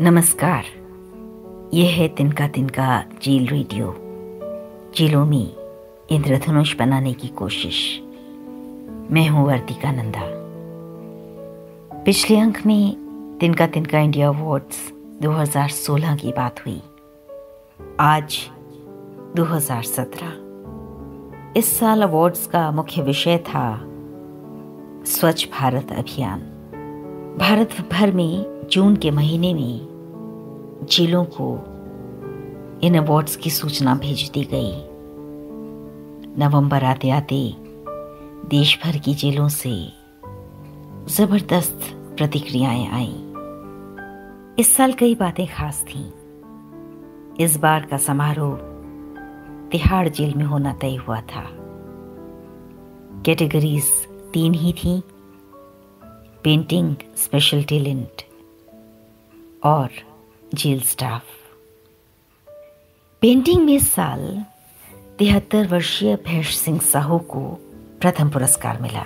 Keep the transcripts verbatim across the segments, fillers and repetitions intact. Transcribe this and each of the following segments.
नमस्कार, यह है तिनका तिनका जेल रेडियो। जेलों में इंद्रधनुष बनाने की कोशिश। मैं हूँ वर्तिका नंदा। पिछले अंक में तिनका तिनका इंडिया अवार्ड्स दो हज़ार सोलह की बात हुई। आज दो हज़ार सत्रह। इस साल अवार्ड्स का मुख्य विषय था स्वच्छ भारत अभियान। भारत भर में जून के महीने में जेलों को इन अवार्ड्स की सूचना भेज दी गई। नवंबर आते आते देश भर की जेलों से ज़बरदस्त प्रतिक्रियाएं आईं। इस साल कई बातें खास थीं। इस बार का समारोह तिहाड़ जेल में होना तय हुआ था। कैटेगरीज तीन ही थीं: पेंटिंग, स्पेशल टैलेंट और जेल स्टाफ। पेंटिंग में इस साल तिहत्तर वर्षीय भैष सिंह साहू को प्रथम पुरस्कार मिला।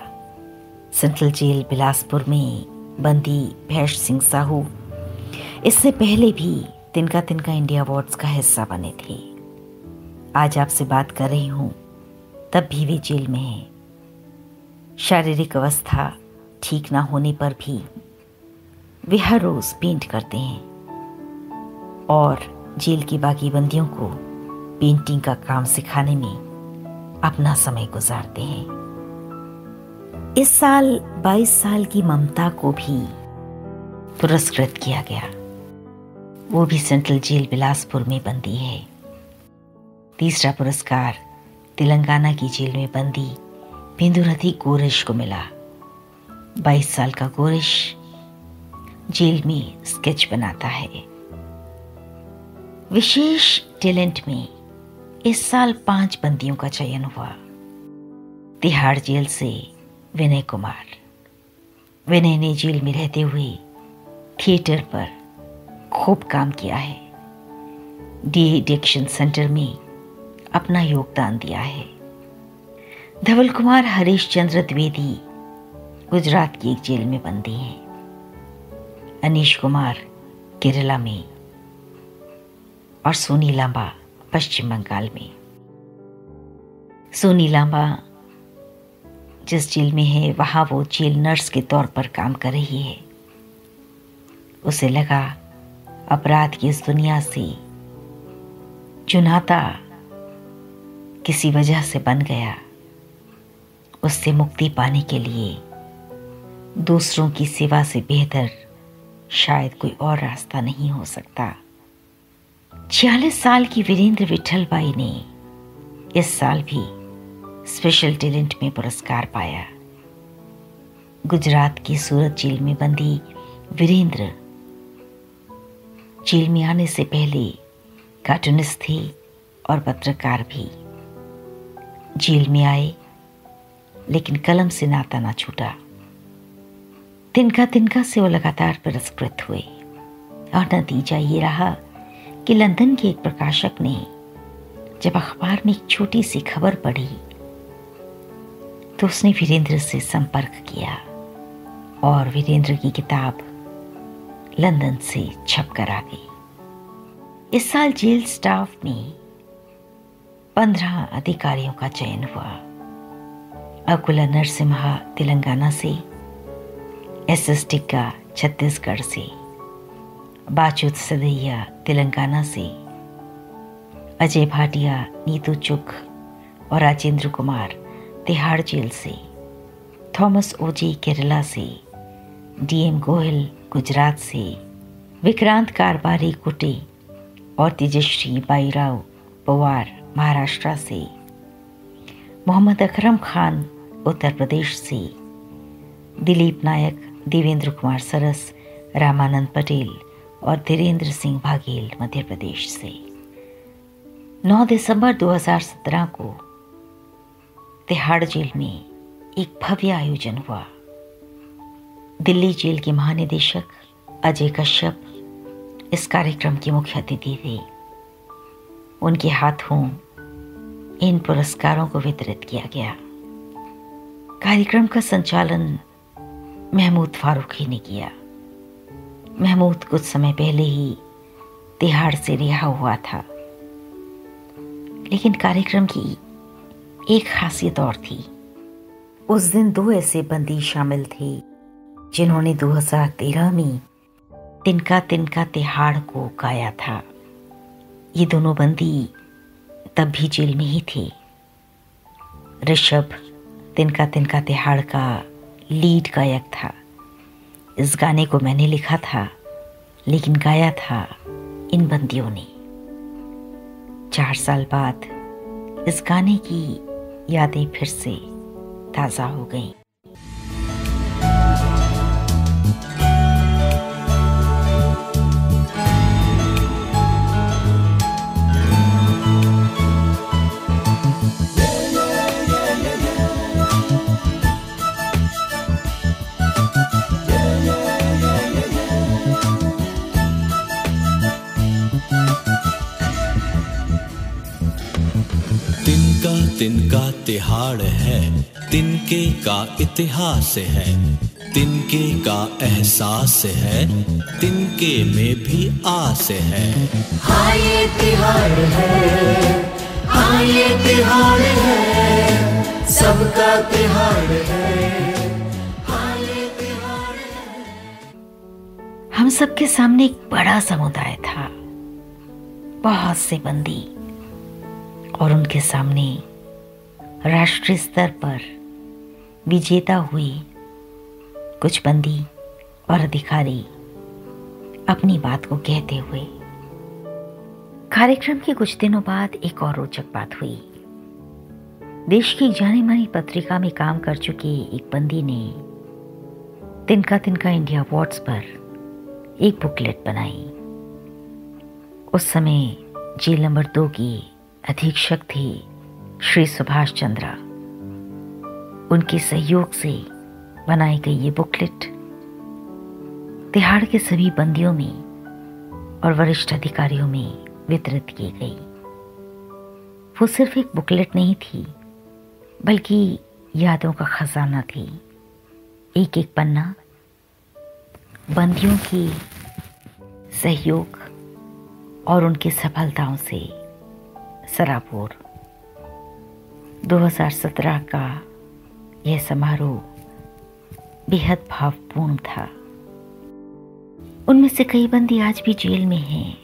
सेंट्रल जेल बिलासपुर में बंदी भैष सिंह साहू इससे पहले भी तिनका तिनका इंडिया अवार्ड्स का हिस्सा बने थे। आज आपसे बात कर रही हूँ तब भी वे जेल में हैं। शारीरिक अवस्था ठीक ना होने पर भी वे हर रोज पेंट करते हैं और जेल की बाकी बंदियों को पेंटिंग का काम सिखाने में अपना समय गुजारते हैं। इस साल बाईस साल की ममता को भी पुरस्कृत किया गया। वो भी सेंट्रल जेल बिलासपुर में बंदी है। तीसरा पुरस्कार तेलंगाना की जेल में बंदी पिंदुरति गोरेश को मिला। बाईस साल का गोरेश जेल में स्केच बनाता है। विशेष टैलेंट में इस साल पांच बंदियों का चयन हुआ। तिहाड़ जेल से विनय कुमार। विनय ने जेल में रहते हुए थिएटर पर खूब काम किया है। डी एडिक्शन सेंटर में अपना योगदान दिया है। धवल कुमार हरीशचंद्र द्विवेदी गुजरात की एक जेल में बंदी हैं। अनीश कुमार केरला में और सोनी लांबा पश्चिम बंगाल में। सोनी लांबा जिस जेल में है वहाँ वो जेल नर्स के तौर पर काम कर रही है। उसे लगा अपराध की इस दुनिया से जो नाता किसी वजह से बन गया, उससे मुक्ति पाने के लिए दूसरों की सेवा से बेहतर शायद कोई और रास्ता नहीं हो सकता। छियालीस साल की वीरेंद्र विठलबाई ने इस साल भी स्पेशल टैलेंट में पुरस्कार पाया। गुजरात की सूरत जेल में बंदी वीरेंद्र जेल में आने से पहले कार्टूनिस्ट थे और पत्रकार भी। जेल में आए लेकिन कलम से नाता ना छूटा। तिनका तिनका से वो लगातार पुरस्कृत हुए और नतीजा ये रहा कि लंदन के एक प्रकाशक ने जब अखबार में एक छोटी सी खबर पढ़ी तो उसने वीरेंद्र से संपर्क किया और वीरेंद्र की किताब लंदन से छप कर आ गई। इस साल जेल स्टाफ में पंद्रह अधिकारियों का चयन हुआ। अकुल नरसिम्हा तेलंगाना से, एस एस टिक्का छत्तीसगढ़ से, बाचूत सदैया तेलंगाना से, अजय भाटिया, नीतू चुख और राजेंद्र कुमार तिहाड़ जेल से, थॉमस ओजे केरला से, डीएम गोहिल गुजरात से, विक्रांत कारबारी कुटे और तेजश्री बाई राव पवार महाराष्ट्र से, मोहम्मद अकरम खान उत्तर प्रदेश से, दिलीप नायक, देवेंद्र कुमार, सरस रामानंद पटेल और धीरेन्द्र सिंह भागेल मध्य प्रदेश से। नौ दिसंबर दो हज़ार सत्रह को तिहाड़ जेल में एक भव्य आयोजन हुआ। दिल्ली जेल के महानिदेशक अजय कश्यप इस कार्यक्रम के मुख्य अतिथि थे। उनके हाथों इन पुरस्कारों को वितरित किया गया। कार्यक्रम का संचालन महमूद फारूखी ने किया। महमूद कुछ समय पहले ही तिहाड़ से रिहा हुआ था, लेकिन कार्यक्रम की एक खासियत और थी। उस दिन दो ऐसे बंदी शामिल थे जिन्होंने दो हज़ार तेरह में तिनका तिनका तिहाड़ को गाया था। ये दोनों बंदी तब भी जेल में ही थे। ऋषभ तिनका तिनका तिहाड़ का लीड गायक था। इस गाने को मैंने लिखा था, लेकिन गाया था इन बंदियों ने। चार साल बाद इस गाने की यादें फिर से ताज़ा हो गईं। तिनका तिहाड़ है, तिनके का इतिहास है, तिनके का एहसास है, तिनके में भी आस है। हाँ ये तिहाड़ है, हाँ ये तिहाड़ है, सबका तिहाड़ है, हाँ ये तिहाड़ है। हम सबके सामने एक बड़ा समुदाय था, बहुत से बंदी, और उनके सामने राष्ट्रीय स्तर पर विजेता हुए कुछ बंदी और अधिकारी अपनी बात को कहते हुए। कार्यक्रम के कुछ दिनों बाद एक और रोचक बात हुई। देश की जानी मानी पत्रिका में काम कर चुके एक बंदी ने तिनका तिनका इंडिया अवार्ड्स पर एक बुकलेट बनाई। उस समय जेल नंबर दो की अधीक्षक थी श्री सुभाष चंद्रा। उनके सहयोग से बनाई गई ये बुकलेट तिहाड़ के सभी बंदियों में और वरिष्ठ अधिकारियों में वितरित की गई। वो सिर्फ एक बुकलेट नहीं थी, बल्कि यादों का खजाना थी। एक एक पन्ना बंदियों के सहयोग और उनकी सफलताओं से सराबोर। दो हज़ार सत्रह का यह समारोह बेहद भावपूर्ण था। उनमें से कई बंदी आज भी जेल में हैं,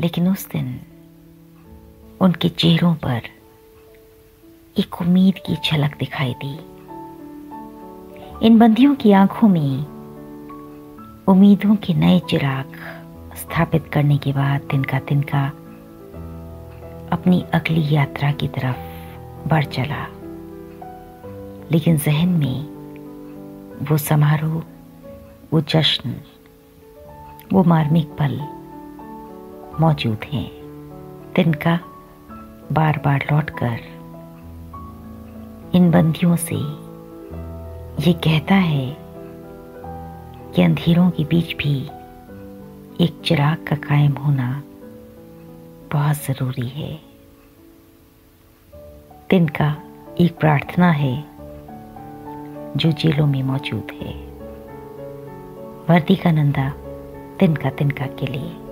लेकिन उस दिन उनके चेहरों पर एक उम्मीद की झलक दिखाई दी। इन बंदियों की आंखों में उम्मीदों के नए चिराग स्थापित करने के बाद तिनका तिनका अपनी अगली यात्रा की तरफ बढ़ चला। लेकिन जहन में वो समारोह, वो जश्न, वो मार्मिक पल मौजूद हैं। तिनका बार बार लौटकर इन बंदियों से ये कहता है कि अंधेरों के बीच भी एक चिराग का कायम होना बहुत जरूरी है। तिनका एक प्रार्थना है जो जेलों में मौजूद है। वर्तिका नंदा तिनका तिनका के लिए।